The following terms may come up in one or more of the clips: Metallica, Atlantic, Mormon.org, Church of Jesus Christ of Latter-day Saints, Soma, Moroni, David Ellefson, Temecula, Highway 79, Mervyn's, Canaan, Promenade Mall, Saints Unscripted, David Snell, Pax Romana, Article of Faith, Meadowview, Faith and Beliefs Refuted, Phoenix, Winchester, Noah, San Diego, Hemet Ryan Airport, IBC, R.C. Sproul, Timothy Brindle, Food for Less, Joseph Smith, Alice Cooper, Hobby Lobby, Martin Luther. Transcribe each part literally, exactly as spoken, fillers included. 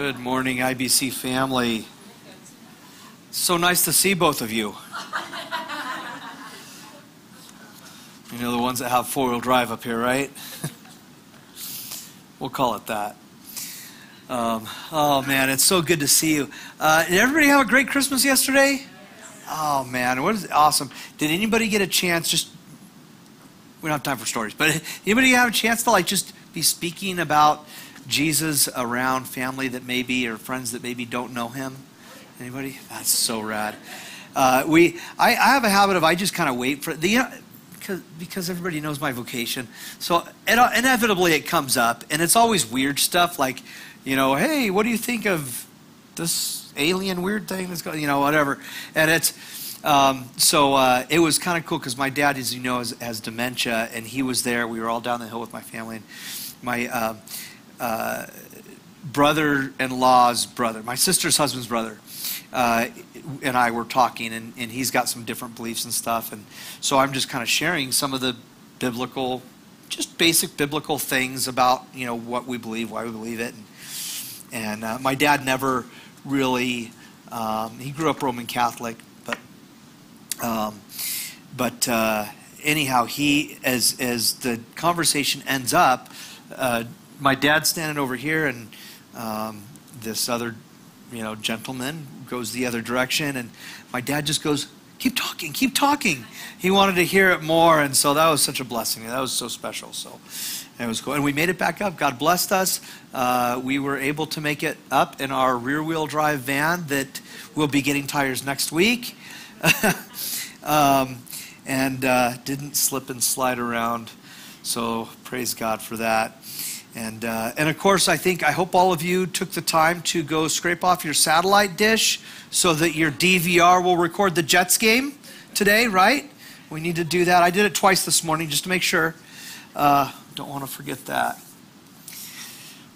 Good morning, I B C family. So nice to see both of you. You know, the ones that have four-wheel drive up here, right? We'll call it that. Um, oh, man, it's so good to see you. Uh, did everybody have a great Christmas yesterday? Oh, man, what is awesome. Did anybody get a chance, just, we don't have time for stories, but anybody have a chance to, like, just be speaking about Jesus around family that maybe, or friends that maybe don't know him? Anybody? That's so rad. Uh, we, I, I have a habit of, I just kind of wait for, the. You know, because everybody knows my vocation. So inevitably it comes up, and it's always weird stuff like, you know, hey, what do you think of this alien weird thing that's going, you know, whatever. And it's, um, so uh, it was kind of cool because my dad, as you know, has, has dementia, and he was there. We were all down the hill with my family. And my uh, uh, brother-in-law's brother, my sister's husband's brother, Uh, and I were talking, and, and he's got some different beliefs and stuff, and so I'm just kind of sharing some of the biblical, just basic biblical things about, you know, what we believe, why we believe it, and, and uh, my dad never really, um, he grew up Roman Catholic, but, um, but uh, anyhow, he, as, as the conversation ends up, uh, my dad's standing over here, and um, this other, you know, gentleman goes the other direction, and my dad just goes, keep talking, keep talking. He wanted to hear it more, and so that was such a blessing. That was so special, so it was cool. And we made it back up. God blessed us. Uh, we were able to make it up in our rear-wheel drive van that will be getting tires next week. um, and uh, didn't slip and slide around, so praise God for that. And, uh, and of course, I think, I hope all of you took the time to go scrape off your satellite dish so that your D V R will record the Jets game today, right? We need to do that. I did it twice this morning just to make sure. Uh, don't want to forget that.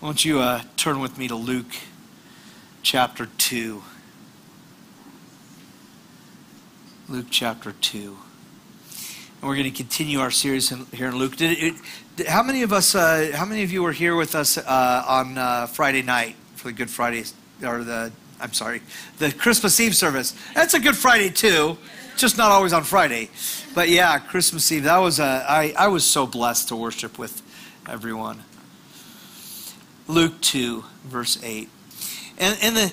Won't you uh, turn with me to Luke chapter two. Luke chapter two. And we're going to continue our series in, here in Luke. Did it, it, How many of us, uh, how many of you were here with us uh, on uh, Friday night for the Good Friday, or the, I'm sorry, the Christmas Eve service? That's a Good Friday too, just not always on Friday. But yeah, Christmas Eve, that was, a, I, I was so blessed to worship with everyone. Luke two, verse eight. And, and the,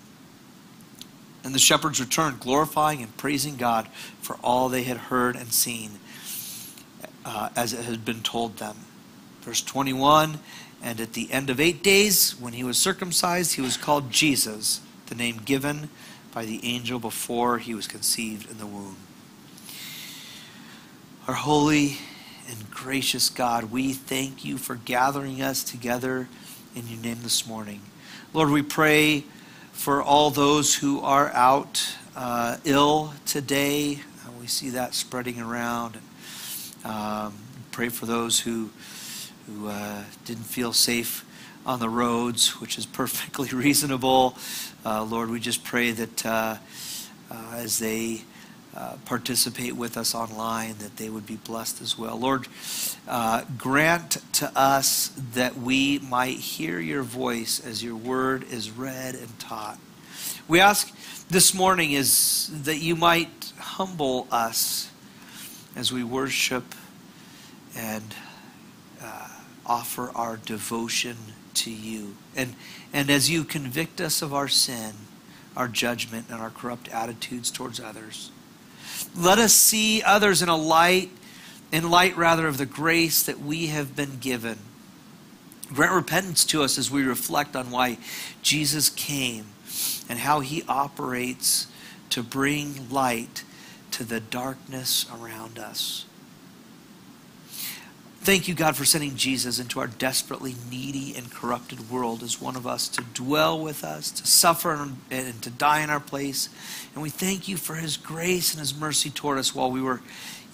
And the shepherds returned, glorifying and praising God for all they had heard and seen, uh, as it had been told them. Verse twenty-one, and at the end of eight days, when he was circumcised, he was called Jesus, the name given by the angel before he was conceived in the womb. Our holy and gracious God, we thank you for gathering us together in your name this morning. Lord, we pray for all those who are out uh, ill today. Uh, we see that spreading around. And, um, pray for those who who uh, didn't feel safe on the roads, which is perfectly reasonable. Uh, Lord, we just pray that uh, uh, as they uh, participate with us online, that they would be blessed as well. Lord, uh, grant to us that we might hear your voice as your word is read and taught. We ask this morning is that you might humble us as we worship and uh, offer our devotion to you. And, and as you convict us of our sin, our judgment, and our corrupt attitudes towards others, let us see others in a light, in light rather of the grace that we have been given. Grant repentance to us as we reflect on why Jesus came and how he operates to bring light to the darkness around us. Thank you, God, for sending Jesus into our desperately needy and corrupted world as one of us, to dwell with us, to suffer and to die in our place. And we thank you for his grace and his mercy toward us while we were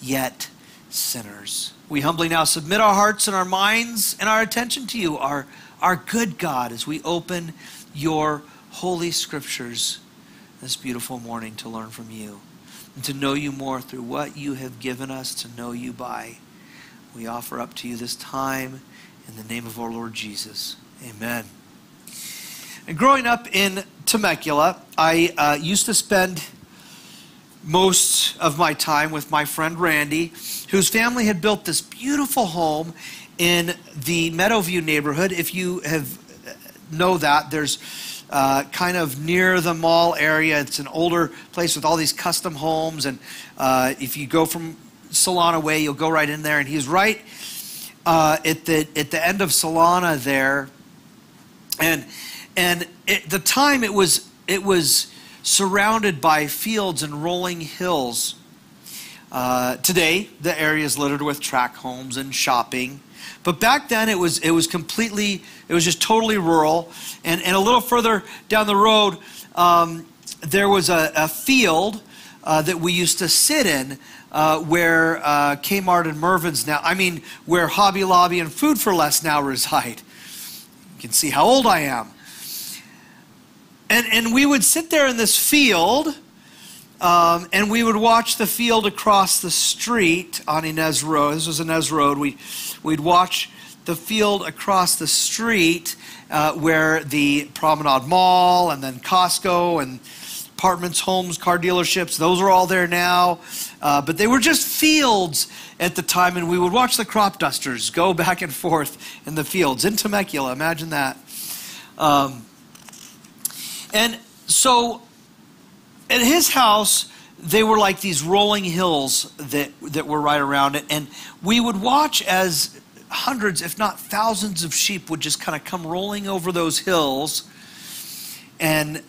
yet sinners. We humbly now submit our hearts and our minds and our attention to you, our, our good God, as we open your holy scriptures this beautiful morning to learn from you and to know you more through what you have given us to know you by. We offer up to you this time in the name of our Lord Jesus. Amen. And growing up in Temecula, I uh, used to spend most of my time with my friend Randy, whose family had built this beautiful home in the Meadowview neighborhood. If you have know that, there's Uh, kind of near the mall area. It's an older place with all these custom homes, and uh, if you go from Solana way, you'll go right in there. And he's right uh, at the at the end of Solana there, and and at the time it was it was surrounded by fields and rolling hills. Uh, today the area is littered with tract homes and shopping. But back then, it was it was completely, it was just totally rural. And, and a little further down the road, um, there was a, a field uh, that we used to sit in uh, where uh, Kmart and Mervyn's now, I mean, where Hobby Lobby and Food for Less now reside. You can see how old I am. And, and we would sit there in this field, um, and we would watch the field across the street on Inez Road. This was Inez Road. We... We'd watch the field across the street uh, where the Promenade Mall and then Costco and apartments, homes, car dealerships, those are all there now. Uh, but they were just fields at the time, and we would watch the crop dusters go back and forth in the fields in Temecula. Imagine that. Um, and so at his house, they were like these rolling hills that, that were right around it. And we would watch as hundreds, if not thousands of sheep would just kind of come rolling over those hills. And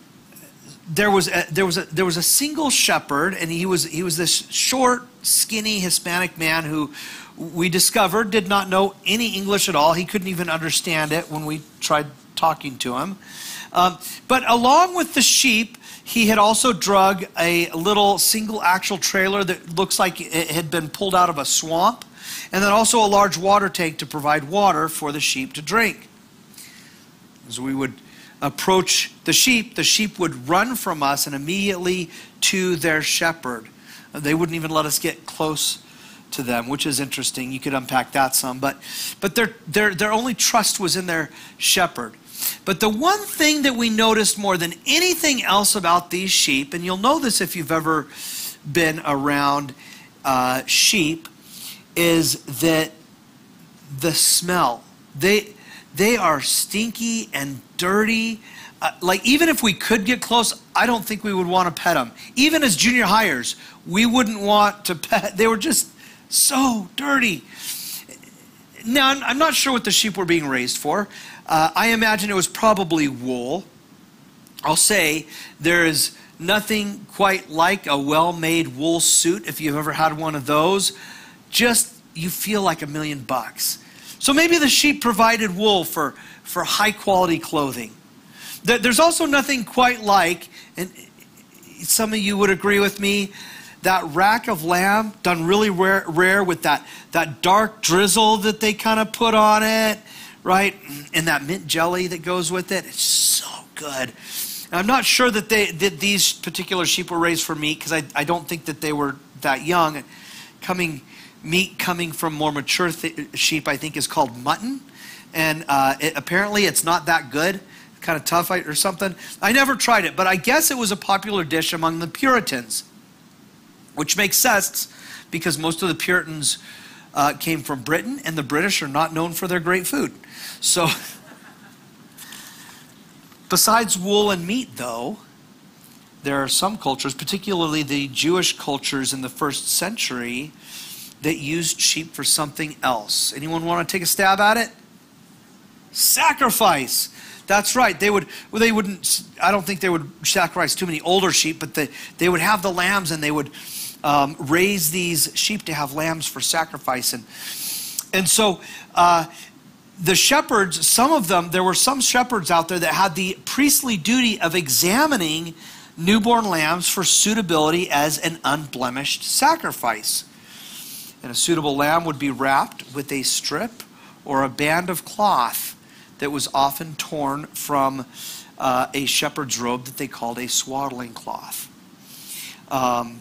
there was a, there was a, there was a single shepherd, and he was, he was this short, skinny Hispanic man who we discovered did not know any English at all. He couldn't even understand it when we tried talking to him. Um, but along with the sheep, he had also drug a little single axle trailer that looks like it had been pulled out of a swamp, and then also a large water tank to provide water for the sheep to drink. As we would approach the sheep, the sheep would run from us and immediately to their shepherd. They wouldn't even let us get close to them, which is interesting. You could unpack that some, but, but their, their, their only trust was in their shepherd. But the one thing that we noticed more than anything else about these sheep, and you'll know this if you've ever been around uh, sheep, is that the smell. They, they are stinky and dirty. Uh, like, even if we could get close, I don't think we would want to pet them. Even as junior hires, we wouldn't want to pet. They were just so dirty. Now, I'm not sure what the sheep were being raised for. Uh, I imagine it was probably wool. I'll say there is nothing quite like a well-made wool suit if you've ever had one of those. Just, you feel like a million bucks. So maybe the sheep provided wool for, for high-quality clothing. There's also nothing quite like, and some of you would agree with me, that rack of lamb done really rare, rare with that, that dark drizzle that they kind of put on it, right? And that mint jelly that goes with it. It's so good. And I'm not sure that, they, that these particular sheep were raised for meat, because I, I don't think that they were that young. Coming, meat coming from more mature th sheep, I think, is called mutton. And uh, it, apparently it's not that good, kind of tough or something. I never tried it, but I guess it was a popular dish among the Puritans, which makes sense because most of the Puritans uh, came from Britain, and the British are not known for their great food. So besides wool and meat, though, there are some cultures, particularly the Jewish cultures in the first century, that used sheep for something else. Anyone want to take a stab at it? Sacrifice. That's right. They would. Well, they wouldn't. I don't think they would sacrifice too many older sheep, but they they would have the lambs, and they would um, raise these sheep to have lambs for sacrifice. And and so uh, the shepherds. Some of them. There were some shepherds out there that had the priestly duty of examining newborn lambs for suitability as an unblemished sacrifice. And a suitable lamb would be wrapped with a strip or a band of cloth that was often torn from uh, a shepherd's robe that they called a swaddling cloth. Um,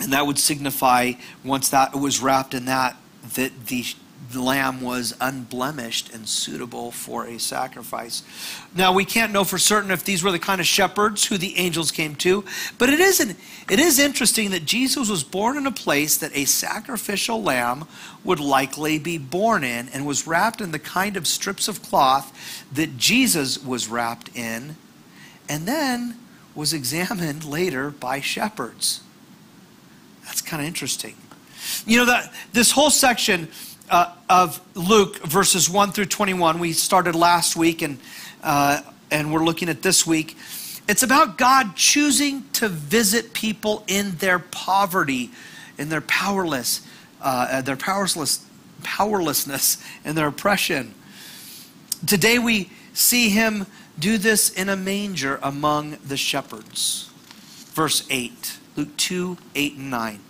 and that would signify, once that was wrapped in that, that the lamb was unblemished and suitable for a sacrifice. Now, we can't know for certain if these were the kind of shepherds who the angels came to, but it is, an, it is interesting that Jesus was born in a place that a sacrificial lamb would likely be born in, and was wrapped in the kind of strips of cloth that Jesus was wrapped in, and then was examined later by shepherds. That's kind of interesting. You know, that this whole section Uh, of Luke verses one through twenty-one. We started last week, and, uh, and we're looking at this week. It's about God choosing to visit people in their poverty, in their powerless, uh, their powerless, powerlessness and their oppression. Today we see him do this in a manger among the shepherds. Verse eight, Luke two, eight and nine.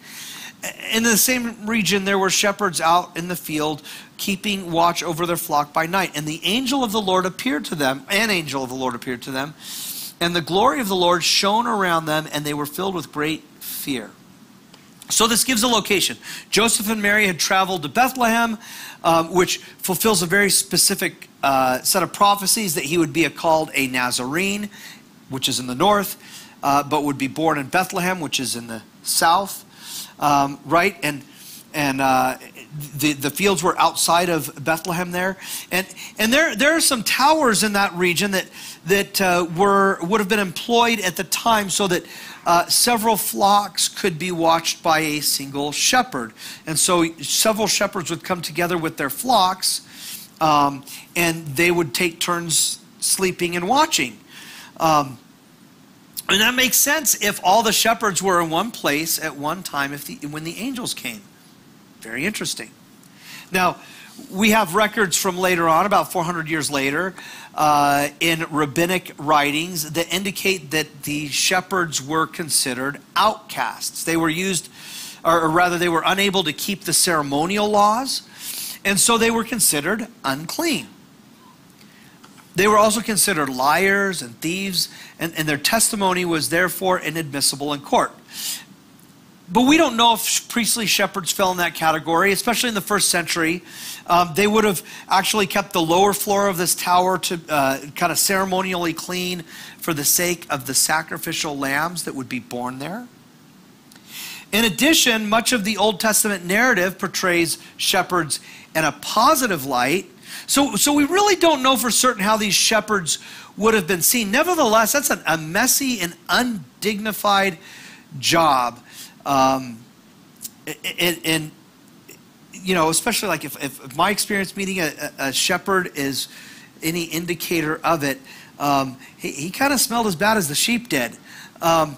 In the same region, there were shepherds out in the field, keeping watch over their flock by night. And the angel of the Lord appeared to them, an angel of the Lord appeared to them, and the glory of the Lord shone around them, and they were filled with great fear. So this gives a location. Joseph and Mary had traveled to Bethlehem, um, which fulfills a very specific uh, set of prophecies, that he would be a, called a Nazarene, which is in the north, uh, but would be born in Bethlehem, which is in the south. Um, right, and and uh, the the fields were outside of Bethlehem there, and and there there are some towers in that region that that uh, were would have been employed at the time, so that uh, several flocks could be watched by a single shepherd, and so several shepherds would come together with their flocks, um, and they would take turns sleeping and watching. Um, And that makes sense if all the shepherds were in one place at one time if the, when the angels came. Very interesting. Now, we have records from later on, about four hundred years later, uh, in rabbinic writings that indicate that the shepherds were considered outcasts. They were used, or, or rather they were unable to keep the ceremonial laws, and so they were considered unclean. They were also considered liars and thieves, and, and their testimony was therefore inadmissible in court. But we don't know if priestly shepherds fell in that category, especially in the first century. Um, they would have actually kept the lower floor of this tower to uh, kind of ceremonially clean for the sake of the sacrificial lambs that would be born there. In addition, much of the Old Testament narrative portrays shepherds in a positive light. So, so we really don't know for certain how these shepherds would have been seen. Nevertheless, that's an, a messy and undignified job. Um, and, and, you know, especially like if, if my experience meeting a, a shepherd is any indicator of it, um, he, he kind of smelled as bad as the sheep did. Um,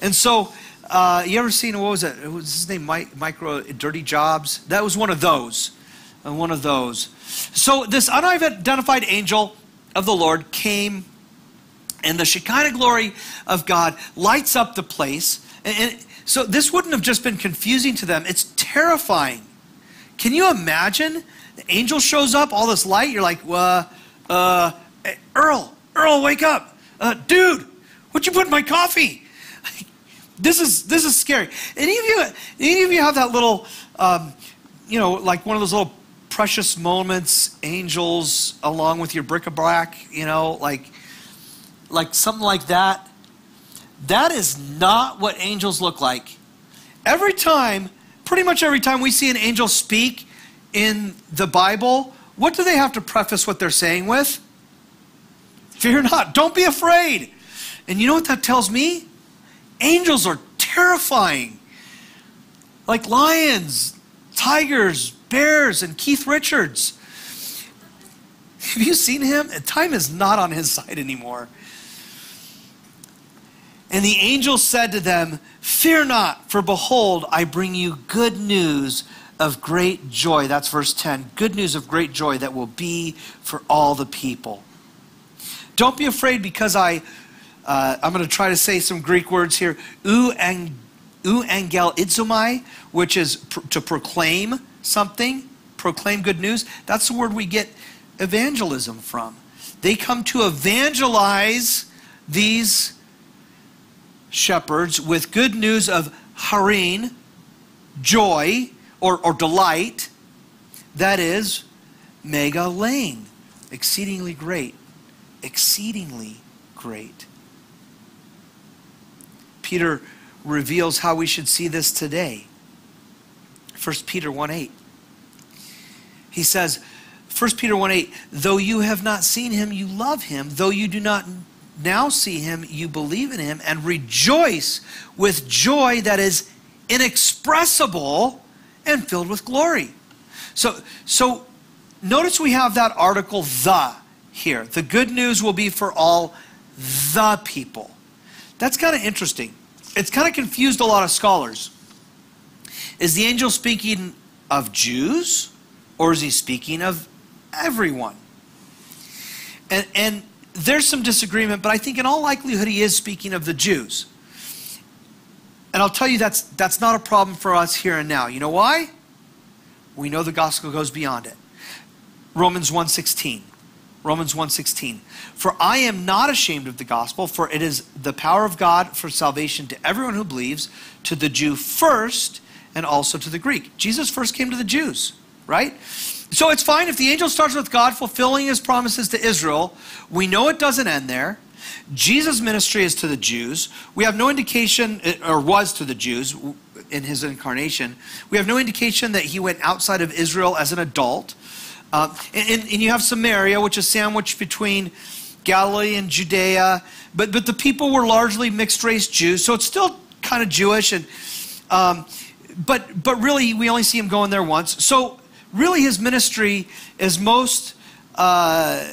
and so... Uh, you ever seen, what was it? What was his name? Mike, Micro Dirty Jobs? That was one of those. Uh, one of those. So this unidentified angel of the Lord came, and the Shekinah glory of God lights up the place. And, and so this wouldn't have just been confusing to them. It's terrifying. Can you imagine? The angel shows up, all this light. You're like, uh, uh, Earl, Earl, wake up. uh, dude, what'd you put in my coffee? This is, this is scary. Any of you, any of you have that little, um, you know, like one of those little precious moments, angels along with your bric-a-brac, you know, like, like something like that? That is not what angels look like. Every time, pretty much every time we see an angel speak in the Bible, what do they have to preface what they're saying with? Fear not, don't be afraid. And you know what that tells me? Angels are terrifying. Like lions, tigers, bears, and Keith Richards. Have you seen him? Time is not on his side anymore. And the angel said to them, "Fear not, for behold, I bring you good news of great joy." That's verse ten. Good news of great joy that will be for all the people. Don't be afraid because I, uh, I'm going to try to say some Greek words here. Ou angel idzomai, which is pr to proclaim something, proclaim good news. That's the word we get evangelism from. They come to evangelize these shepherds with good news of harin, joy, or, or delight, that is mega lane, exceedingly great, exceedingly great. Peter reveals how we should see this today. First Peter one eight. He says, First Peter one eight, though you have not seen him, you love him. Though you do not now see him, you believe in him and rejoice with joy that is inexpressible and filled with glory. So, so notice we have that article, the, here. The good news will be for all the people. That's kind of interesting. It's kind of confused a lot of scholars. Is the angel speaking of Jews, or is he speaking of everyone? And, and there's some disagreement, but I think in all likelihood he is speaking of the Jews. And I'll tell you that's, that's not a problem for us here and now. You know why? We know the gospel goes beyond it. Romans one sixteen. Romans one sixteen. For I am not ashamed of the gospel, for it is the power of God for salvation to everyone who believes, to the Jew first and also to the Greek. Jesus first came to the Jews, right? So it's fine if the angel starts with God fulfilling his promises to Israel. We know it doesn't end there. Jesus' ministry is to the Jews. We have no indication, or was to the Jews in his incarnation. We have no indication that he went outside of Israel as an adult. Uh, and, and you have Samaria, which is sandwiched between Galilee and Judea. But, but the people were largely mixed-race Jews, so it's still kind of Jewish. And, um, but, but really, we only see him going there once. So really, his ministry is most, uh,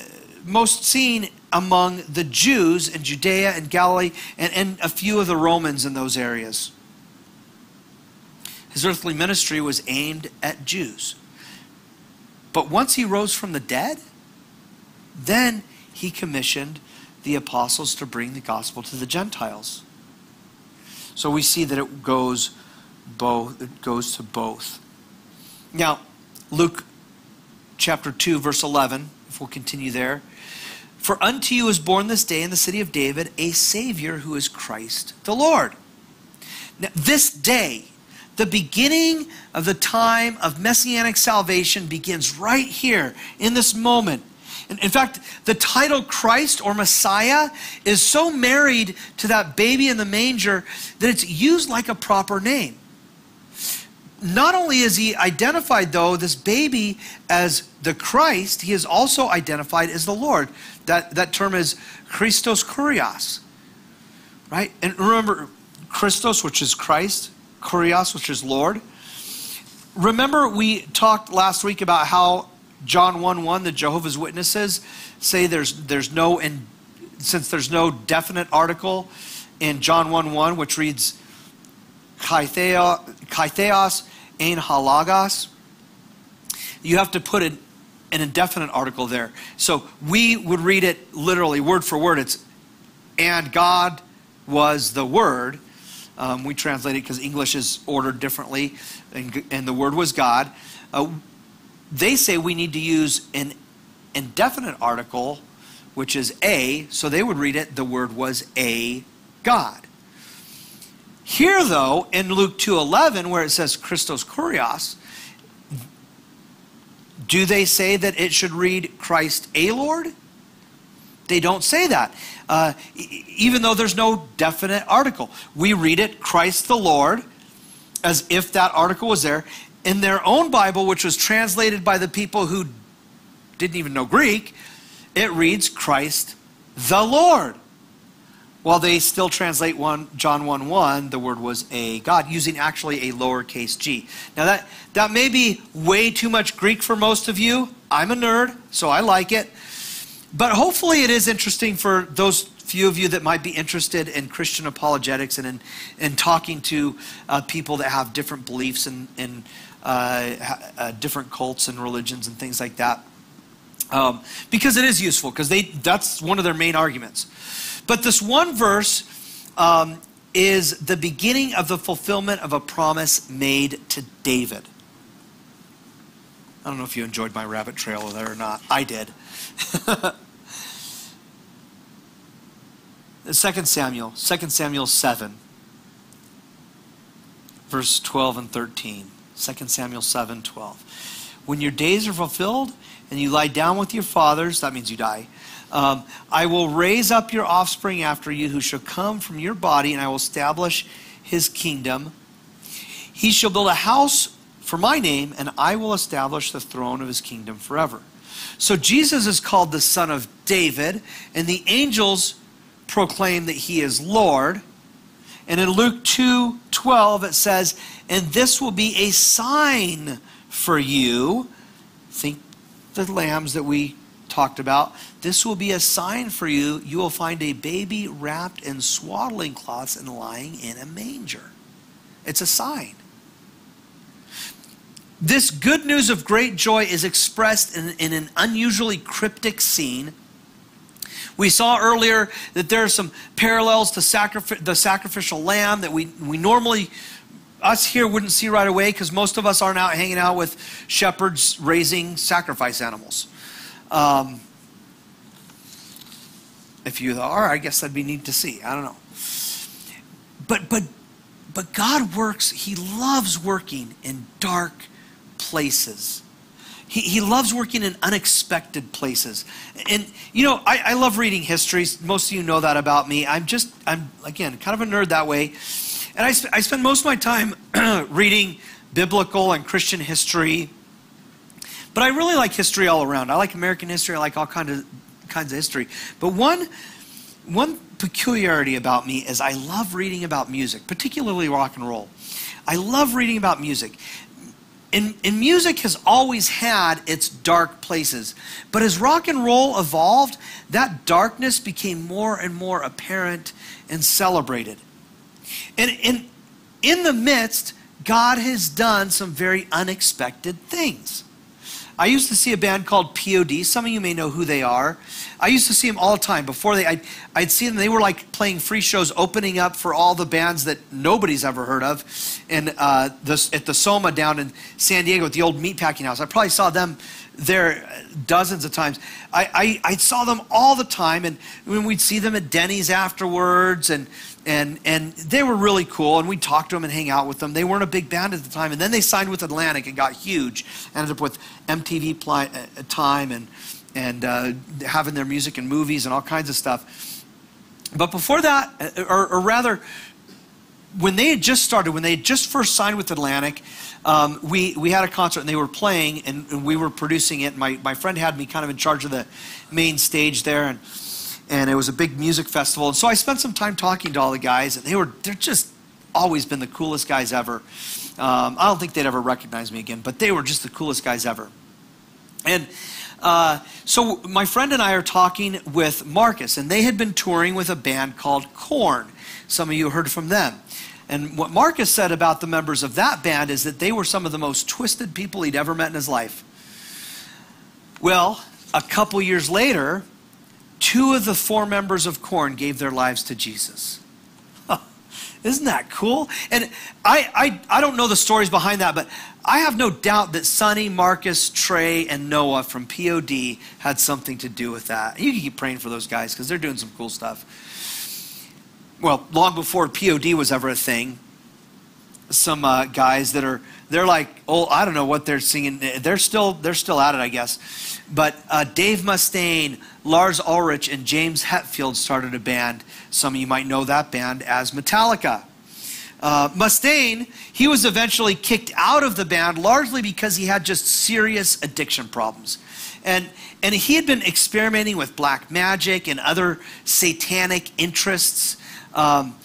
most seen among the Jews in Judea and Galilee and, and a few of the Romans in those areas. His earthly ministry was aimed at Jews. But once he rose from the dead, then he commissioned the apostles to bring the gospel to the Gentiles. So we see that it goes both, it goes to both. Now, Luke chapter two, verse eleven, if we'll continue there. For unto you is born this day in the city of David a Savior who is Christ the Lord. Now, this day, the beginning of the time of messianic salvation begins right here in this moment. And in fact, the title Christ or Messiah is so married to that baby in the manger that it's used like a proper name. Not only is he identified, though, this baby as the Christ, he is also identified as the Lord. That, that term is Christos Kurios, right? And remember, Christos, which is Christ, Kurios, which is Lord. Remember, we talked last week about how John one one, the Jehovah's Witnesses, say there's, there's no, and since there's no definite article in John one one, which reads, Kaitheos, ein halagos. You have to put an, an indefinite article there. So we would read it literally, word for word. It's, and God was the Word. Um, we translate it because English is ordered differently, and, and the Word was God. Uh, they say we need to use an indefinite article which is a, so they would read it, the word was a God. Here, though, in Luke two eleven, where it says Christos Kurios, do they say that it should read Christ a Lord? They don't say that, uh, even though there's no definite article. We read it, Christ the Lord, as if that article was there. In their own Bible, which was translated by the people who didn't even know Greek, it reads Christ the Lord. While they still translate one, John one one, the word was a God, using actually a lowercase g. Now that, that may be way too much Greek for most of you. I'm a nerd, so I like it. But hopefully it is interesting for those few of you that might be interested in Christian apologetics and in, in talking to uh, people that have different beliefs and, and uh, uh, different cults and religions and things like that. Um, because it is useful, because they that's one of their main arguments. But this one verse um, is the beginning of the fulfillment of a promise made to David. I don't know if you enjoyed my rabbit trail there or not. I did. Second Samuel, Second Samuel seven, verse twelve and thirteen. Second Samuel seven, twelve. When your days are fulfilled and you lie down with your fathers, that means you die, um, I will raise up your offspring after you who shall come from your body, and I will establish his kingdom. He shall build a house for my name, and I will establish the throne of his kingdom forever. So Jesus is called the Son of David, and the angels proclaim that he is Lord. And in Luke two twelve it says, and this will be a sign for you. Think the lambs that we talked about. This will be a sign for you. You will find a baby wrapped in swaddling cloths and lying in a manger. It's a sign. This good news of great joy is expressed in, in an unusually cryptic scene. We saw earlier that there are some parallels to sacrif the sacrificial lamb that we, we normally, us here wouldn't see right away because most of us aren't out hanging out with shepherds raising sacrifice animals. Um, if you are, I guess that'd be neat to see. I don't know. But, but, but God works, he loves working in dark places. He, he loves working in unexpected places. And, you know, I, I love reading histories. Most of you know that about me. I'm just, I'm, again, kind of a nerd that way. And I, sp I spend most of my time reading biblical and Christian history. But I really like history all around. I like American history. I like all kinds of, kinds of history. But one, one peculiarity about me is I love reading about music, particularly rock and roll. I love reading about music. And, and music has always had its dark places. But as rock and roll evolved, that darkness became more and more apparent and celebrated. And, and in the midst, God has done some very unexpected things. I used to see a band called P O D Some of you may know who they are. I used to see them all the time. Before they, I'd, I'd see them. They were like playing free shows, opening up for all the bands that nobody's ever heard of, and uh, this, at the Soma down in San Diego at the old meatpacking house. I probably saw them there dozens of times. I, I, I saw them all the time, and when we'd see them at Denny's afterwards, and and and they were really cool, and we'd talk to them and hang out with them. They weren't a big band at the time, and then they signed with Atlantic and got huge. Ended up with M T V pli uh, time and and uh, having their music in movies and all kinds of stuff. But before that, or, or rather, when they had just started, when they had just first signed with Atlantic, um, we, we had a concert and they were playing and, and we were producing it. My, my friend had me kind of in charge of the main stage there, and, and it was a big music festival. And so I spent some time talking to all the guys, and they were, they're just always been the coolest guys ever. Um, I don't think they'd ever recognize me again, but they were just the coolest guys ever. And uh, so my friend and I are talking with Marcus, and they had been touring with a band called Korn. Some of you heard from them. And what Marcus said about the members of that band is that they were some of the most twisted people he'd ever met in his life. Well, a couple years later, two of the four members of Korn gave their lives to Jesus. Isn't that cool? And I, I, I don't know the stories behind that, but I have no doubt that Sonny, Marcus, Trey, and Noah from P O D had something to do with that. You can keep praying for those guys because they're doing some cool stuff. Well, long before P O D was ever a thing, some uh, guys that are, they're like, oh, I don't know what they're singing. They're still, they're still at it, I guess. But uh, Dave Mustaine, Lars Ulrich, and James Hetfield started a band. Some of you might know that band as Metallica. Uh, Mustaine, he was eventually kicked out of the band largely because he had just serious addiction problems. And, and he had been experimenting with black magic and other satanic interests. Um,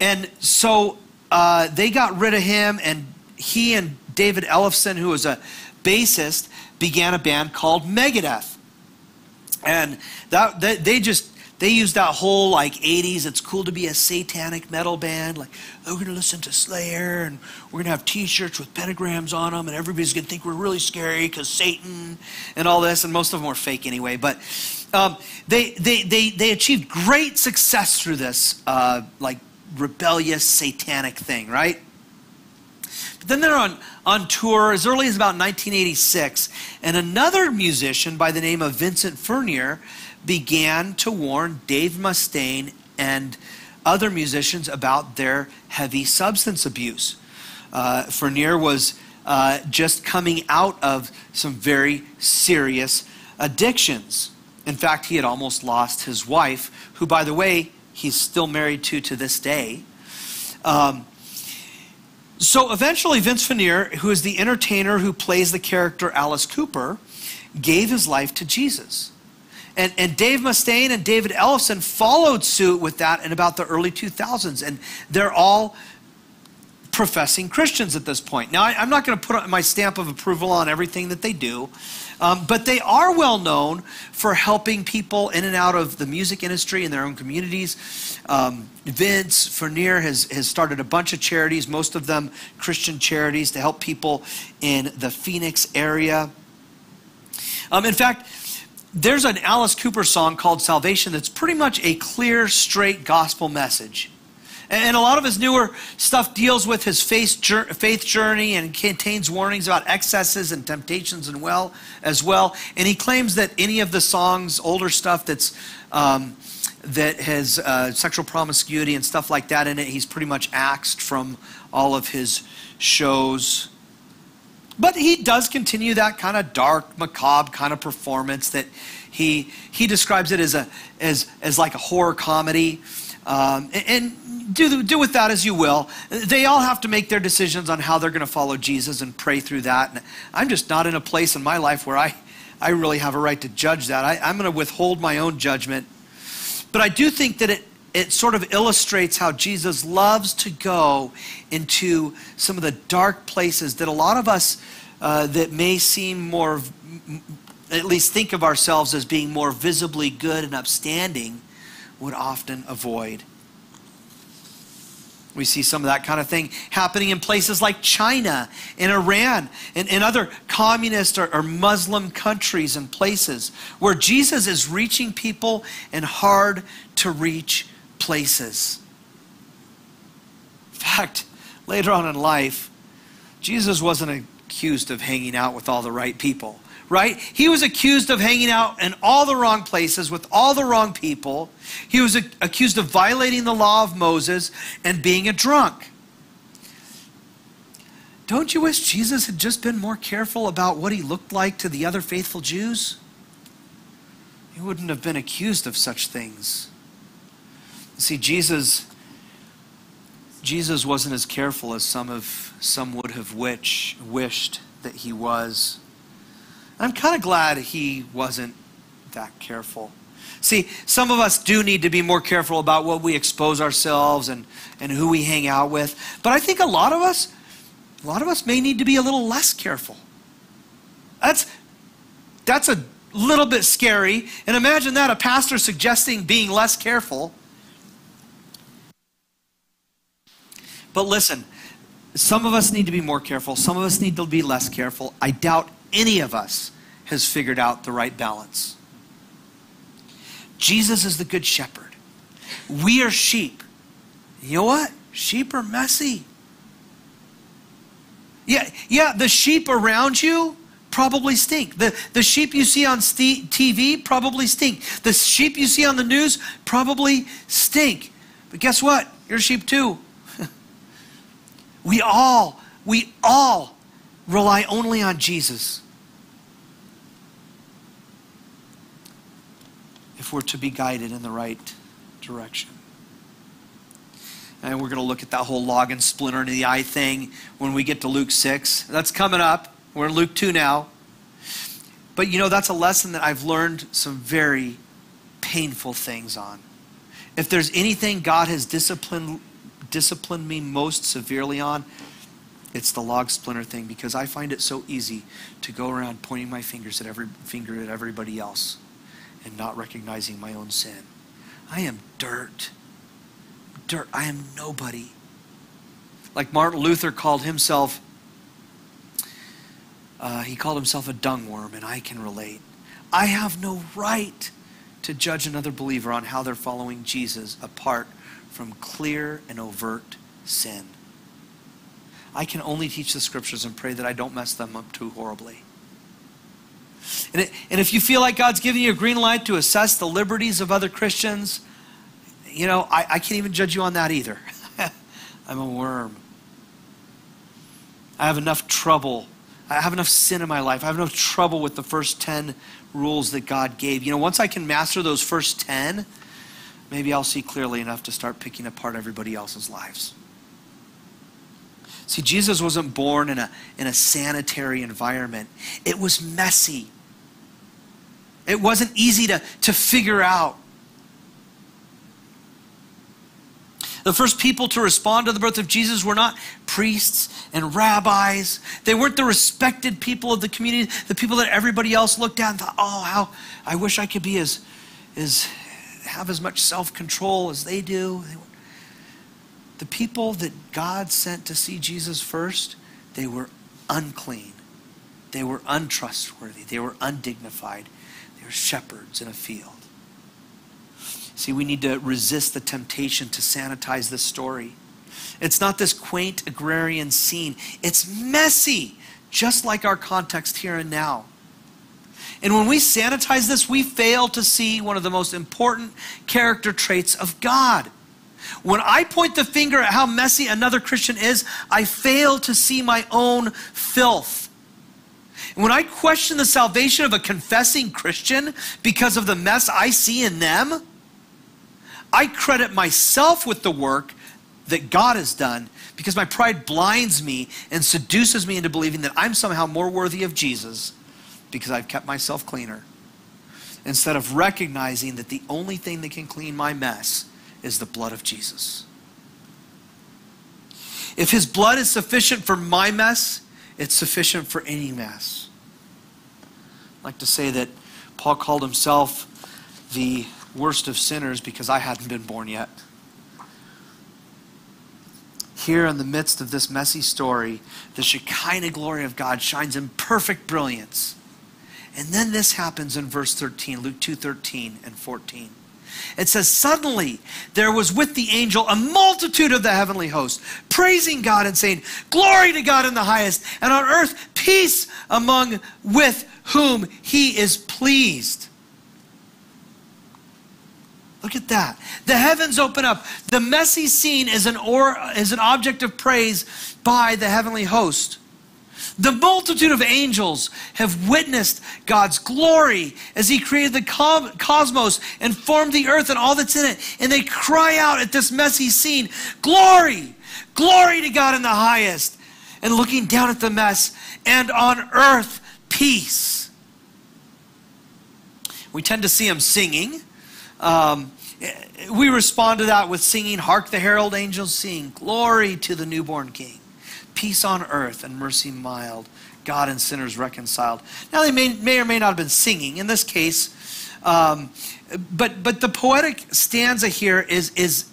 and so uh, they got rid of him, and he and David Ellefson, who was a bassist, began a band called Megadeth. And that, they, they just, they used that whole like eighties, it's cool to be a satanic metal band. Like, oh, we're gonna listen to Slayer, and we're gonna have t-shirts with pentagrams on them, and everybody's gonna think we're really scary because Satan and all this, and most of them were fake anyway. But um, they, they, they, they achieved great success through this uh, like rebellious satanic thing, right? But then they're on, on tour as early as about nineteen eighty-six, and another musician by the name of Vincent Furnier began to warn Dave Mustaine and other musicians about their heavy substance abuse. Uh, Furnier was uh, just coming out of some very serious addictions. In fact, he had almost lost his wife, who, by the way, he's still married to to this day. Um, So eventually Vince Furnier, who is the entertainer who plays the character Alice Cooper, gave his life to Jesus. And, and Dave Mustaine and David Ellefson followed suit with that in about the early two thousands. And they're all professing Christians at this point. Now, I, I'm not going to put my stamp of approval on everything that they do, um, but they are well known for helping people in and out of the music industry in their own communities. Um, Vince Furnier has, has started a bunch of charities, most of them Christian charities, to help people in the Phoenix area. Um, in fact, there's an Alice Cooper song called Salvation that's pretty much a clear, straight gospel message. And a lot of his newer stuff deals with his faith journey and contains warnings about excesses and temptations and well as well. And he claims that any of the songs, older stuff that's um, that has uh, sexual promiscuity and stuff like that in it, he's pretty much axed from all of his shows. But he does continue that kind of dark, macabre kind of performance that he he describes it as a as as like a horror comedy. Um, and do, do with that as you will. They all have to make their decisions on how they're going to follow Jesus and pray through that. And I'm just not in a place in my life where I, I really have a right to judge that. I, I'm going to withhold my own judgment. But I do think that it, it sort of illustrates how Jesus loves to go into some of the dark places that a lot of us uh, that may seem more, at least think of ourselves as being more visibly good and upstanding, would often avoid. We see some of that kind of thing happening in places like China and Iran and, and other communist or, or Muslim countries and places where Jesus is reaching people in hard to reach places. In fact, later on in life, Jesus wasn't accused of hanging out with all the right people. Right? He was accused of hanging out in all the wrong places with all the wrong people. He was accused of violating the law of Moses and being a drunk. Don't you wish Jesus had just been more careful about what he looked like to the other faithful Jews? He wouldn't have been accused of such things. See, Jesus, Jesus wasn't as careful as some of some would have wish, wished that he was. I'm kind of glad he wasn't that careful. See, some of us do need to be more careful about what we expose ourselves and, and who we hang out with. But I think a lot of us, a lot of us may need to be a little less careful. That's, that's a little bit scary. And imagine that, a pastor suggesting being less careful. But listen, some of us need to be more careful. Some of us need to be less careful. I doubt any of us has figured out the right balance. Jesus is the good shepherd. We are sheep. You know what? Sheep are messy. Yeah, yeah, the sheep around you probably stink. The, the sheep you see on T V probably stink. The sheep you see on the news probably stink. But guess what? You're sheep too. We all, we all rely only on Jesus if we're to be guided in the right direction. And we're going to look at that whole log and splinter in the eye thing when we get to Luke six. That's coming up. We're in Luke two now. But you know, that's a lesson that I've learned some very painful things on. If there's anything God has disciplined, disciplined me most severely on, it's the log splinter thing, because I find it so easy to go around pointing my fingers at every finger at everybody else and not recognizing my own sin. I am dirt. Dirt. I am nobody. Like Martin Luther called himself, uh, he called himself a dung worm, and I can relate. I have no right to judge another believer on how they're following Jesus apart from clear and overt sin. I can only teach the scriptures and pray that I don't mess them up too horribly. And, it, and if you feel like God's giving you a green light to assess the liberties of other Christians, you know, I, I can't even judge you on that either. I'm a worm. I have enough trouble. I have enough sin in my life. I have enough trouble with the first ten rules that God gave. You know, once I can master those first ten, maybe I'll see clearly enough to start picking apart everybody else's lives. See, Jesus wasn't born in a, in a sanitary environment. It was messy. It wasn't easy to, to figure out. The first people to respond to the birth of Jesus were not priests and rabbis. They weren't the respected people of the community, the people that everybody else looked at and thought, oh, how I wish I could be as, as have as much self-control as they do. They The people that God sent to see Jesus first, they were unclean. They were untrustworthy. They were undignified. They were shepherds in a field. See, we need to resist the temptation to sanitize this story. It's not this quaint agrarian scene. It's messy, just like our context here and now. And when we sanitize this, we fail to see one of the most important character traits of God. When I point the finger at how messy another Christian is, I fail to see my own filth. And when I question the salvation of a confessing Christian because of the mess I see in them, I credit myself with the work that God has done, because my pride blinds me and seduces me into believing that I'm somehow more worthy of Jesus because I've kept myself cleaner, instead of recognizing that the only thing that can clean my mess is the blood of Jesus. If his blood is sufficient for my mess, it's sufficient for any mess. I like to say that Paul called himself the worst of sinners because I hadn't been born yet. Here in the midst of this messy story, the Shekinah glory of God shines in perfect brilliance. And then this happens in verse thirteen, Luke two, thirteen and fourteen. It says, suddenly there was with the angel a multitude of the heavenly host, praising God and saying, glory to God in the highest, and on earth peace among with whom he is pleased. Look at that. The heavens open up. The messy scene is an, or, is an object of praise by the heavenly host. The multitude of angels have witnessed God's glory as he created the cosmos and formed the earth and all that's in it. And they cry out at this messy scene, glory, glory to God in the highest. And looking down at the mess, and on earth, peace. We tend to see them singing. Um, we respond to that with singing, hark the herald angels sing, glory to the newborn king. Peace on earth and mercy mild, God and sinners reconciled. Now they may, may or may not have been singing in this case, um, but, but the poetic stanza here is, is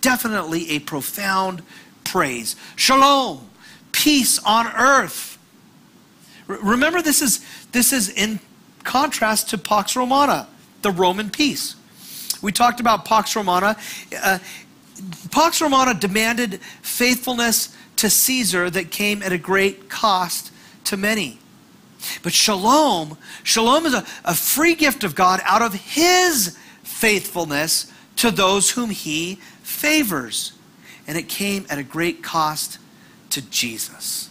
definitely a profound praise. Shalom, peace on earth. Re remember this is, this is in contrast to Pax Romana, the Roman peace. We talked about Pax Romana. Uh, Pax Romana demanded faithfulness to Caesar that came at a great cost to many. But shalom, shalom is a, a free gift of God out of his faithfulness to those whom he favors. And it came at a great cost to Jesus.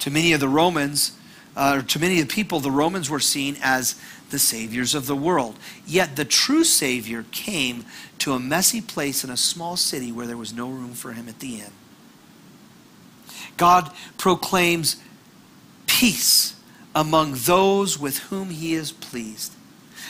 To many of the Romans, uh, or to many of the people, the Romans were seen as the saviors of the world. Yet the true Savior came to a messy place in a small city where there was no room for him at the inn. God proclaims peace among those with whom he is pleased.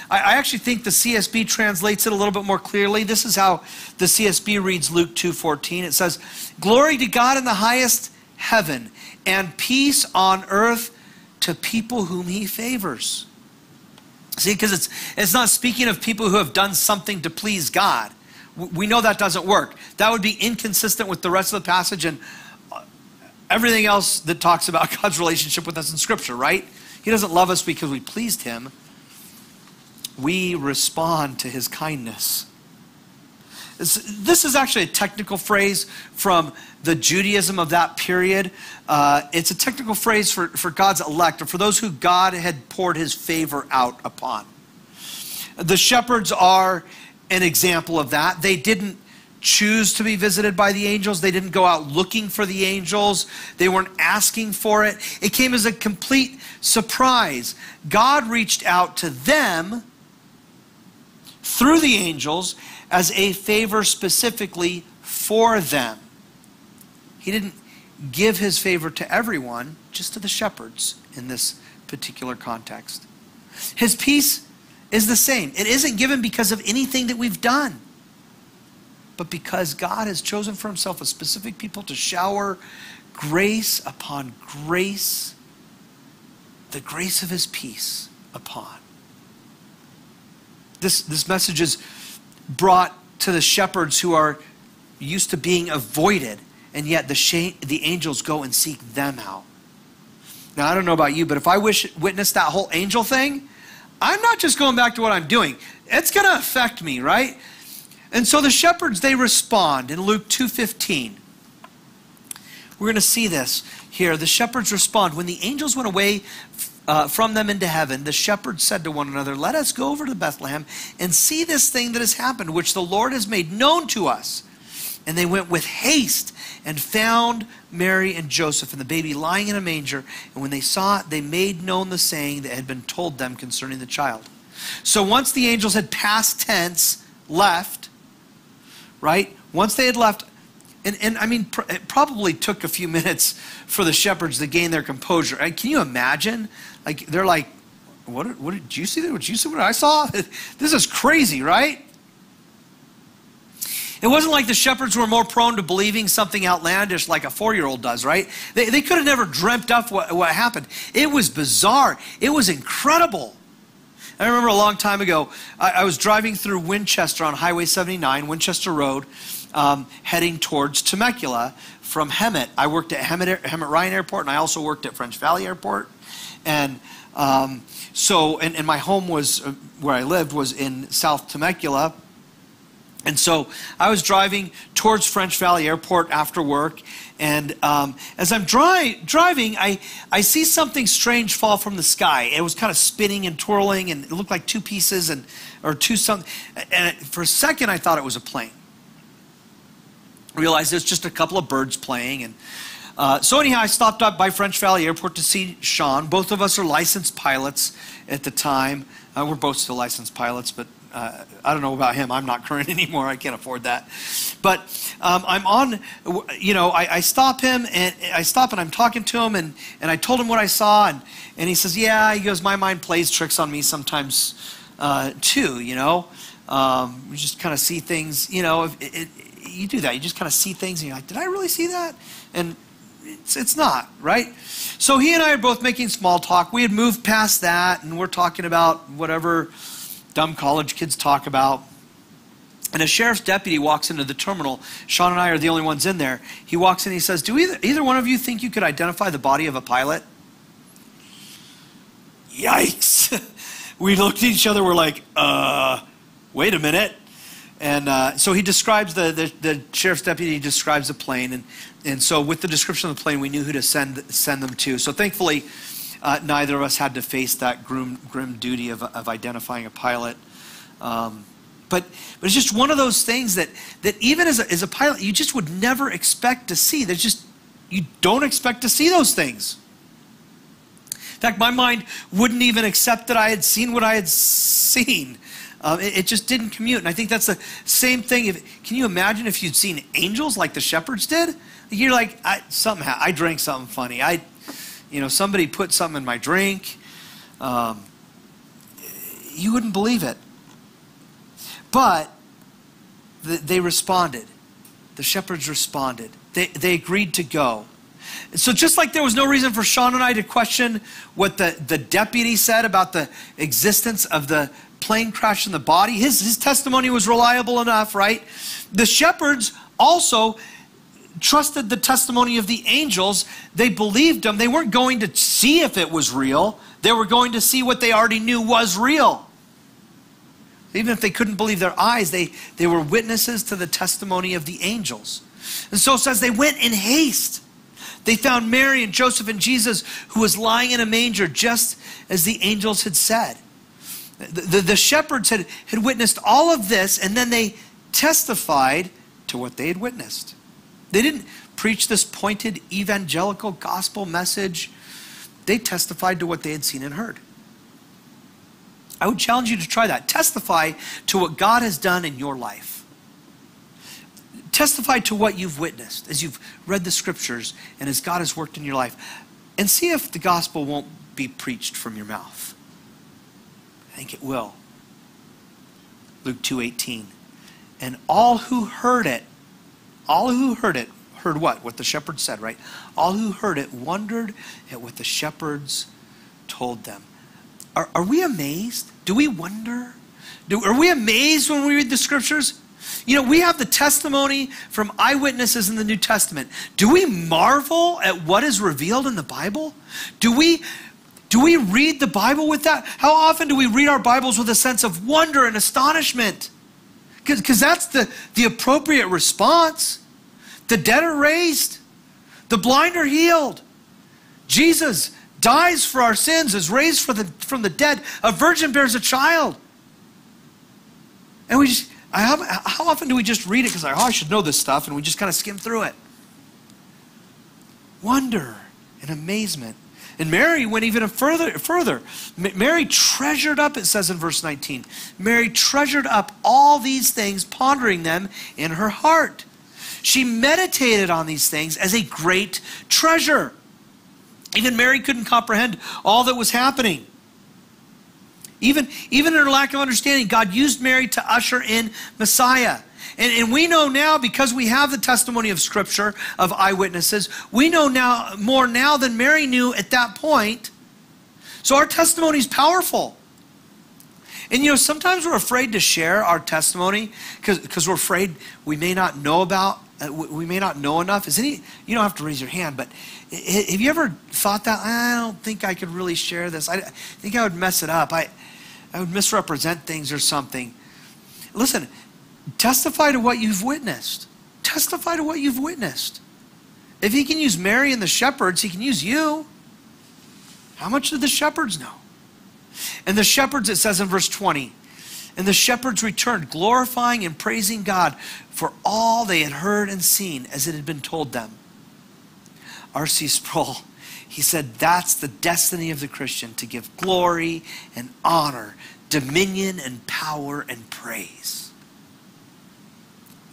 I, I actually think the C S B translates it a little bit more clearly. This is how the C S B reads Luke two fourteen. It says, "Glory to God in the highest heaven, and peace on earth to people whom he favors." See, because it's, it's not speaking of people who have done something to please God. We know that doesn't work. That would be inconsistent with the rest of the passage and everything else that talks about God's relationship with us in Scripture, right? He doesn't love us because we pleased him. We respond to his kindness. This is actually a technical phrase from the Judaism of that period. Uh, it's a technical phrase for, for God's elect, or for those who God had poured his favor out upon. The shepherds are an example of that. They didn't choose to be visited by the angels. They didn't go out looking for the angels. They weren't asking for it. It came as a complete surprise. God reached out to them through the angels as a favor specifically for them. He didn't give his favor to everyone, just to the shepherds in this particular context. His peace is the same. It isn't given because of anything that we've done, but because God has chosen for himself a specific people to shower grace upon grace, the grace of his peace upon. This, this message is brought to the shepherds who are used to being avoided, and yet the, sh the angels go and seek them out. Now, I don't know about you, but if I wish, witnessed that whole angel thing, I'm not just going back to what I'm doing. It's going to affect me, right? And so the shepherds, they respond in Luke two fifteen. We're going to see this here. The shepherds respond. When the angels went away uh, from them into heaven, the shepherds said to one another, "Let us go over to Bethlehem and see this thing that has happened, which the Lord has made known to us." And they went with haste and found Mary and Joseph and the baby lying in a manger. And when they saw it, they made known the saying that had been told them concerning the child. So once the angels had past tense, left, right? Once they had left, and, and I mean, pr it probably took a few minutes for the shepherds to gain their composure. I, can you imagine? Like, they're like, what, what did you see? What did you see? What I saw? This is crazy, right? It wasn't like the shepherds were more prone to believing something outlandish like a four-year-old does, right? They, they could have never dreamt up what, what happened. It was bizarre. It was incredible. I remember a long time ago, I, I was driving through Winchester on Highway seventy-nine, Winchester Road, um, heading towards Temecula from Hemet. I worked at Hemet, Hemet Ryan Airport, and I also worked at French Valley Airport. And um, so, and, and my home was, uh, where I lived, was in South Temecula. And so I was driving towards French Valley Airport after work, and um, as I'm dry, driving, I, I see something strange fall from the sky. It was kind of spinning and twirling, and it looked like two pieces and or two something. And for a second, I thought it was a plane. I realized it was just a couple of birds playing. And uh, so anyhow, I stopped up by French Valley Airport to see Sean. Both of us are licensed pilots at the time. Uh, we're both still licensed pilots, but Uh, I don't know about him. I'm not current anymore. I can't afford that. But um, I'm on, you know, I, I stop him and I stop and I'm talking to him and, and I told him what I saw. And, and he says, yeah, he goes, my mind plays tricks on me sometimes uh, too, you know. Um, you just kind of see things, you know, if it, it, you do that. You just kind of see things and you're like, did I really see that? And it's, it's not, right? So he and I are both making small talk. We had moved past that and we're talking about whatever dumb college kids talk about. And a sheriff's deputy walks into the terminal. Sean and I are the only ones in there. He walks in and he says, do either, either one of you think you could identify the body of a pilot? Yikes. We looked at each other, we're like, uh, wait a minute. And uh, so he describes, the, the, the sheriff's deputy describes the plane. And, and so with the description of the plane, we knew who to send, send them to. So thankfully, uh, neither of us had to face that grim, grim duty of, of identifying a pilot. Um, but, but it's just one of those things that, that even as a, as a pilot, you just would never expect to see. There's just, you don't expect to see those things. In fact, my mind wouldn't even accept that I had seen what I had seen. Um, it, it just didn't commute. And I think that's the same thing. If, can you imagine if you'd seen angels like the shepherds did? You're like, I, something happened. I drank something funny. I, you know, somebody put something in my drink. Um, you wouldn't believe it. But the, they responded. The shepherds responded. They, they agreed to go. So just like there was no reason for Sean and I to question what the, the deputy said about the existence of the plane crash in the body, his, his testimony was reliable enough, right? The shepherds also trusted the testimony of the angels. They believed them. They weren't going to see if it was real. They were going to see what they already knew was real. Even if they couldn't believe their eyes, they, they were witnesses to the testimony of the angels. And so it says they went in haste. They found Mary and Joseph and Jesus, who was lying in a manger, just as the angels had said. The, the, the shepherds had, had witnessed all of this, and then they testified to what they had witnessed. They didn't preach this pointed evangelical gospel message. They testified to what they had seen and heard. I would challenge you to try that. Testify to what God has done in your life. Testify to what you've witnessed as you've read the scriptures and as God has worked in your life. And see if the gospel won't be preached from your mouth. I think it will. Luke two eighteen. And all who heard it, all who heard it, heard what? What the shepherds said, right? All who heard it wondered at what the shepherds told them. Are, are we amazed? Do we wonder? Do, are we amazed when we read the scriptures? You know, we have the testimony from eyewitnesses in the New Testament. Do we marvel at what is revealed in the Bible? Do we, do we read the Bible with that? How often do we read our Bibles with a sense of wonder and astonishment? Because that's the, the appropriate response. The dead are raised. The blind are healed. Jesus dies for our sins, is raised for the, from the dead. A virgin bears a child. And we just... I have, how often do we just read it because like, oh, I should know this stuff, and we just kind of skim through it? Wonder and amazement. And Mary went even further. further. Mary treasured up, it says in verse nineteen. Mary treasured up all these things, pondering them in her heart. She meditated on these things as a great treasure. Even Mary couldn't comprehend all that was happening. Even, even in her lack of understanding, God used Mary to usher in Messiah. And, and we know now, because we have the testimony of Scripture, of eyewitnesses, we know now more now than Mary knew at that point. So our testimony is powerful. And you know, sometimes we're afraid to share our testimony because we're afraid we may not know about, we may not know enough. Is any, you don't have to raise your hand, but have you ever thought that, I don't think I could really share this. I think I would mess it up. I, I would misrepresent things or something. Listen, testify to what you've witnessed. Testify to what you've witnessed. If he can use Mary and the shepherds, he can use you. How much did the shepherds know? And the shepherds, it says in verse twenty, and the shepherds returned, glorifying and praising God for all they had heard and seen as it had been told them. R C Sproul, he said, that's the destiny of the Christian, to give glory and honor, dominion and power and praise.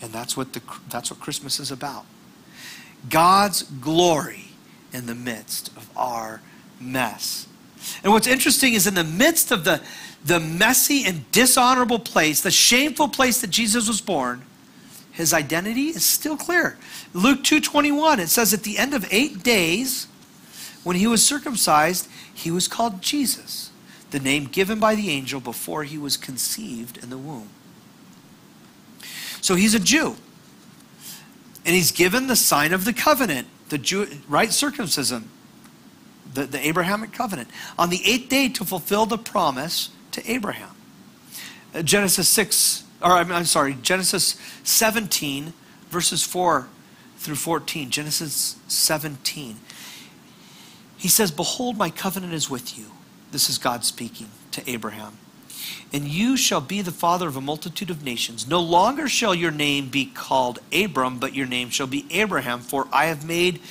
And that's what, the, that's what Christmas is about. God's glory in the midst of our mess. And what's interesting is in the midst of the, the messy and dishonorable place, the shameful place that Jesus was born, his identity is still clear. Luke two twenty-one, it says, at the end of eight days, when he was circumcised, he was called Jesus, the name given by the angel before he was conceived in the womb. So he's a Jew, and he's given the sign of the covenant, the Jew, right, circumcision, the, the Abrahamic covenant, on the eighth day to fulfill the promise to Abraham. Genesis six or I'm, I'm sorry, Genesis seventeen, verses four through fourteen. Genesis seventeen. He says, "Behold, my covenant is with you." This is God speaking to Abraham. "And you shall be the father of a multitude of nations. No longer shall your name be called Abram, but your name shall be Abraham, for I have made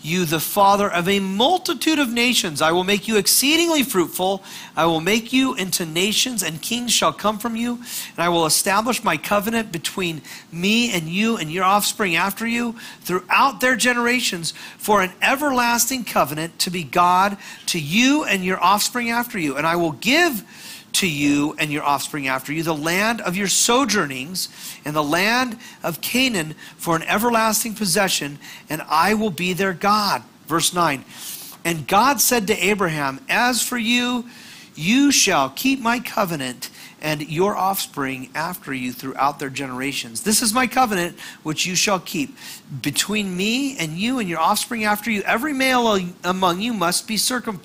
you the father of a multitude of nations. I will make you exceedingly fruitful. I will make you into nations, and kings shall come from you. And I will establish my covenant between me and you and your offspring after you throughout their generations for an everlasting covenant to be God to you and your offspring after you. And I will give to you and your offspring after you the land of your sojournings and the land of Canaan for an everlasting possession, and I will be their God." Verse nine, "And God said to Abraham, as for you, you shall keep my covenant and your offspring after you throughout their generations. This is my covenant which you shall keep between me and you and your offspring after you. Every male among you must be circumcised.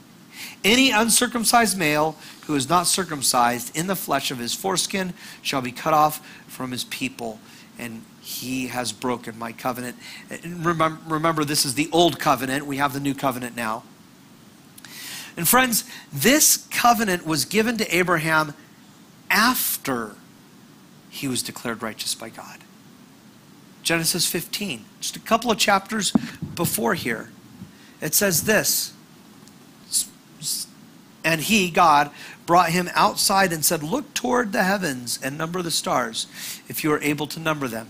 Any uncircumcised male who is not circumcised in the flesh of his foreskin shall be cut off from his people, and he has broken my covenant." And remember, remember, this is the old covenant. We have the new covenant now. And friends, this covenant was given to Abraham after he was declared righteous by God. Genesis fifteen, just a couple of chapters before here, it says this, "And he," God, "brought him outside and said, 'Look toward the heavens and number the stars, if you are able to number them.'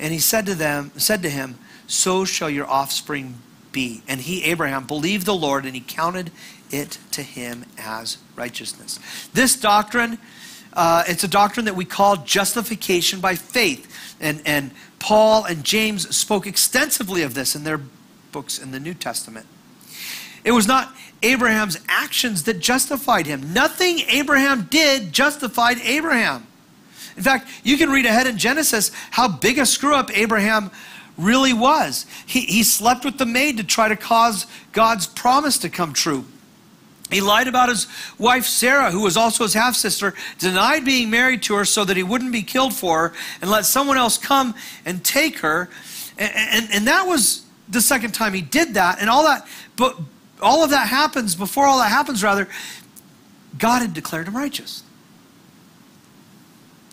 And he said to them, said to him, 'So shall your offspring be.' And he," Abraham, "believed the Lord, and he counted it to him as righteousness." This doctrine, uh, it's a doctrine that we call justification by faith. And, and Paul and James spoke extensively of this in their books in the New Testament. It was not Abraham's actions that justified him. Nothing Abraham did justified Abraham. In fact, you can read ahead in Genesis how big a screw-up Abraham really was. He, he slept with the maid to try to cause God's promise to come true. He lied about his wife Sarah, who was also his half-sister, denied being married to her so that he wouldn't be killed for her, and let someone else come and take her. And, and, and that was the second time he did that, and all that... But, All of that happens, before all that happens, rather, God had declared him righteous.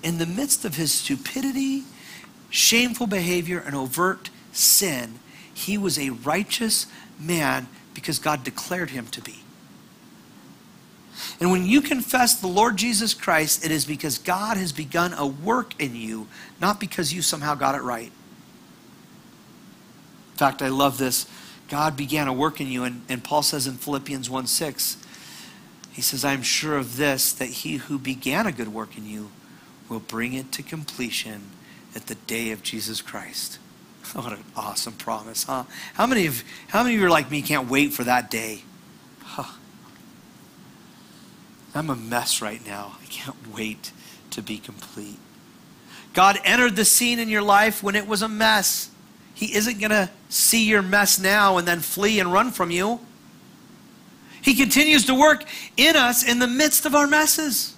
In the midst of his stupidity, shameful behavior, and overt sin, he was a righteous man because God declared him to be. And when you confess the Lord Jesus Christ, it is because God has begun a work in you, not because you somehow got it right. In fact, I love this. God began a work in you, and, and Paul says in Philippians one six, he says, "I am sure of this, that he who began a good work in you will bring it to completion at the day of Jesus Christ." What an awesome promise, huh? How many of, how many of you are like me, can't wait for that day? Huh. I'm a mess right now. I can't wait to be complete. God entered the scene in your life when it was a mess. He isn't going to see your mess now and then flee and run from you. He continues to work in us in the midst of our messes.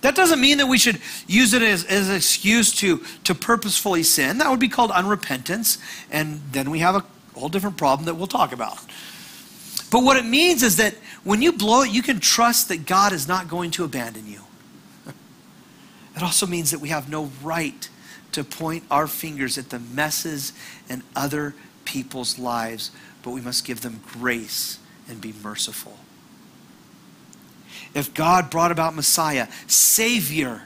That doesn't mean that we should use it as, as an excuse to, to purposefully sin. That would be called unrepentance, and then we have a whole different problem that we'll talk about. But what it means is that when you blow it, you can trust that God is not going to abandon you. It also means that we have no right to point our fingers at the messes in other people's lives, but we must give them grace and be merciful. If God brought about Messiah, Savior,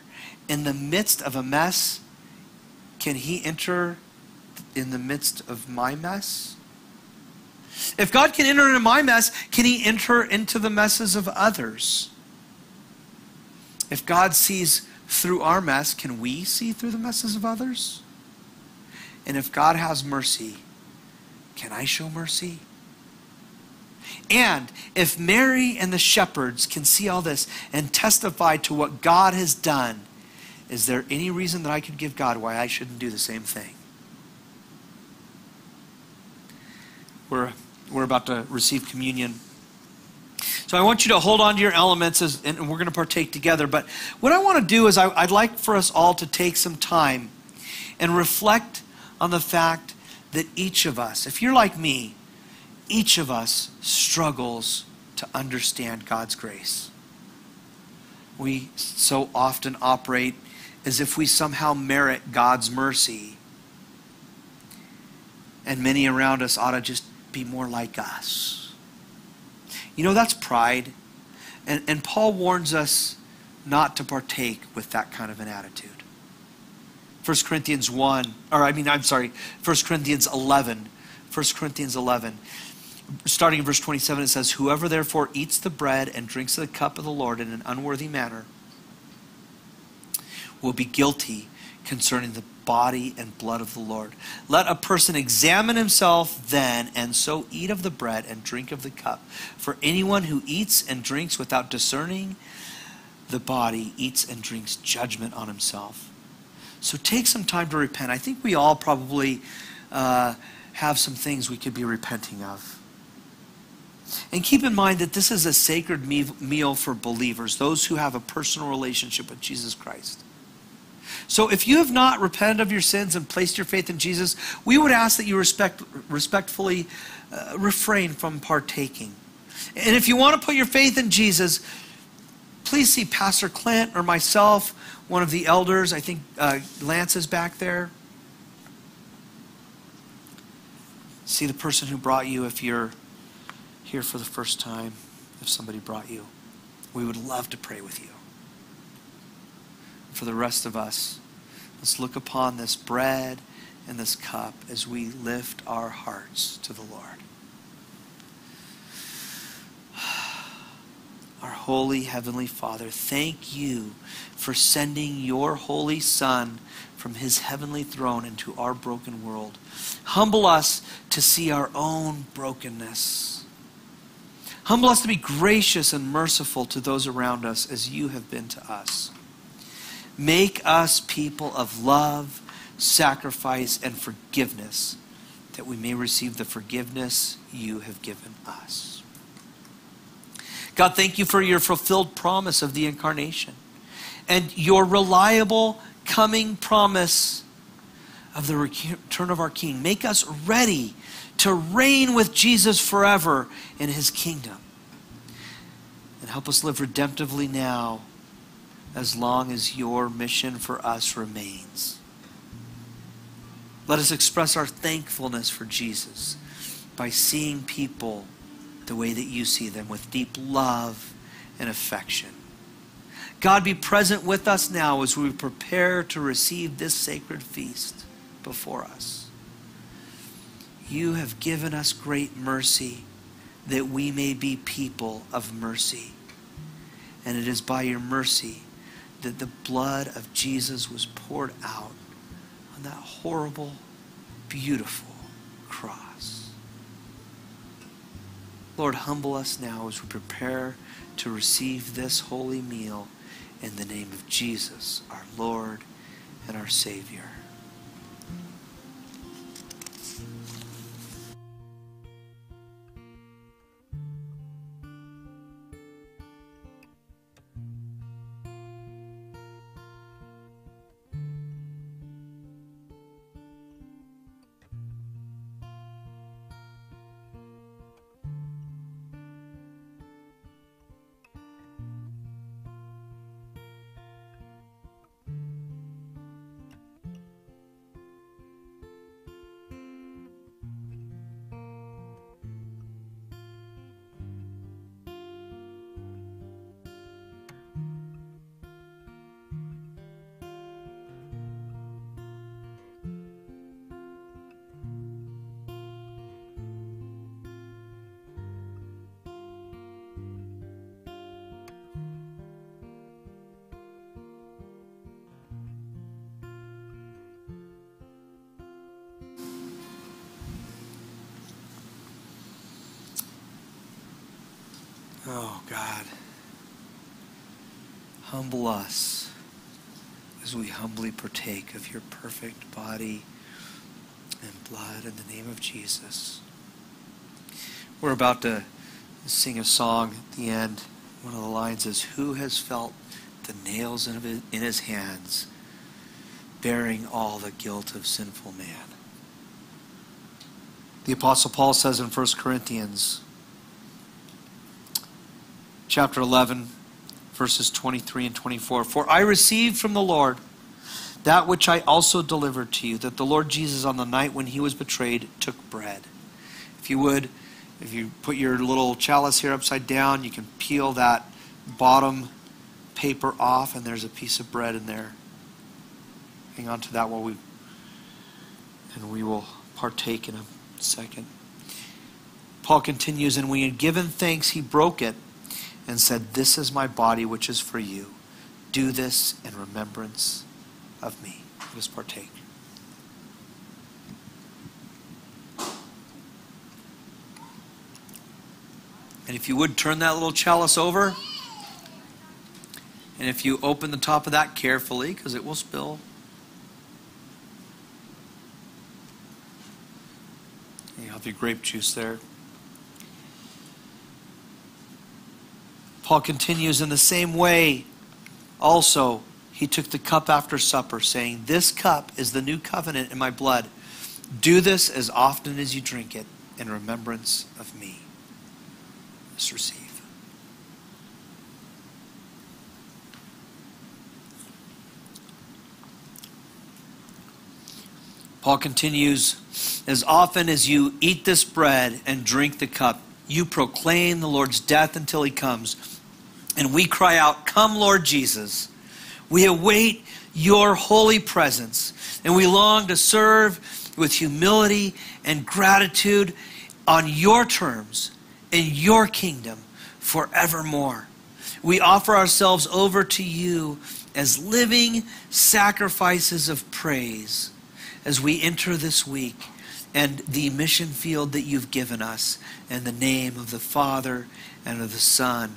in the midst of a mess, can he enter in the midst of my mess? If God can enter into my mess, can he enter into the messes of others? If God sees through our mess, can we see through the messes of others? And if God has mercy, can I show mercy? And if Mary and the shepherds can see all this and testify to what God has done, is there any reason that I could give God why I shouldn't do the same thing? We're, we're about to receive communion. So I want you to hold on to your elements, as, and we're going to partake together. But what I want to do is I, I'd like for us all to take some time and reflect on the fact that each of us, if you're like me, each of us struggles to understand God's grace. We so often operate as if we somehow merit God's mercy. And many around us ought to just be more like us. You know, that's pride. And, and Paul warns us not to partake with that kind of an attitude. First Corinthians one, or I mean, I'm sorry, First Corinthians eleven. First Corinthians eleven. Starting in verse twenty-seven, it says, "Whoever therefore eats the bread and drinks the cup of the Lord in an unworthy manner will be guilty concerning the body and blood of the Lord. Let a person examine himself then, and so eat of the bread and drink of the cup. For anyone who eats and drinks without discerning the body eats and drinks judgment on himself." So take some time to repent. I think we all probably uh, have some things we could be repenting of. And keep in mind that this is a sacred meal for believers, those who have a personal relationship with Jesus Christ. So if you have not repented of your sins and placed your faith in Jesus, we would ask that you respect, respectfully uh, refrain from partaking. And if you want to put your faith in Jesus, please see Pastor Clint or myself, one of the elders. I think uh, Lance is back there. See the person who brought you if you're here for the first time, if somebody brought you. We would love to pray with you. For the rest of us, let's look upon this bread and this cup as we lift our hearts to the Lord. Our holy Heavenly Father, thank you for sending your Holy Son from his heavenly throne into our broken world. Humble us to see our own brokenness. Humble us to be gracious and merciful to those around us as you have been to us. Make us people of love, sacrifice, and forgiveness, that we may receive the forgiveness you have given us. God, thank you for your fulfilled promise of the incarnation and your reliable coming promise of the return of our King. Make us ready to reign with Jesus forever in his kingdom. And help us live redemptively now as long as your mission for us remains. Let us express our thankfulness for Jesus by seeing people the way that you see them, with deep love and affection. God, be present with us now as we prepare to receive this sacred feast before us. You have given us great mercy, that we may be people of mercy. And it is by your mercy that the blood of Jesus was poured out on that horrible, beautiful cross. Lord, humble us now as we prepare to receive this holy meal in the name of Jesus, our Lord and our Savior. Oh, God, humble us as we humbly partake of your perfect body and blood in the name of Jesus. We're about to sing a song at the end. One of the lines is, "Who has felt the nails in his hands, bearing all the guilt of sinful man?" The Apostle Paul says in First Corinthians chapter eleven, verses twenty-three and twenty-four, "For I received from the Lord that which I also delivered to you, that the Lord Jesus on the night when he was betrayed took bread." If you would, if you put your little chalice here upside down, you can peel that bottom paper off, and there's a piece of bread in there. Hang on to that while we, and we will partake in a second. Paul continues, "And when he had given thanks, he broke it and said, 'This is my body, which is for you. Do this in remembrance of me.'" Let us partake. And if you would, turn that little chalice over. And if you open the top of that carefully, because it will spill. And you have your grape juice there. Paul continues, "In the same way, also, he took the cup after supper, saying, 'This cup is the new covenant in my blood. Do this as often as you drink it in remembrance of me.'" Let's receive. Paul continues, "As often as you eat this bread and drink the cup, you proclaim the Lord's death until he comes. And we cry out, 'Come, Lord Jesus.' We await your holy presence, and we long to serve with humility and gratitude on your terms in your kingdom forevermore. We offer ourselves over to you as living sacrifices of praise as we enter this week and the mission field that you've given us, in the name of the Father and of the Son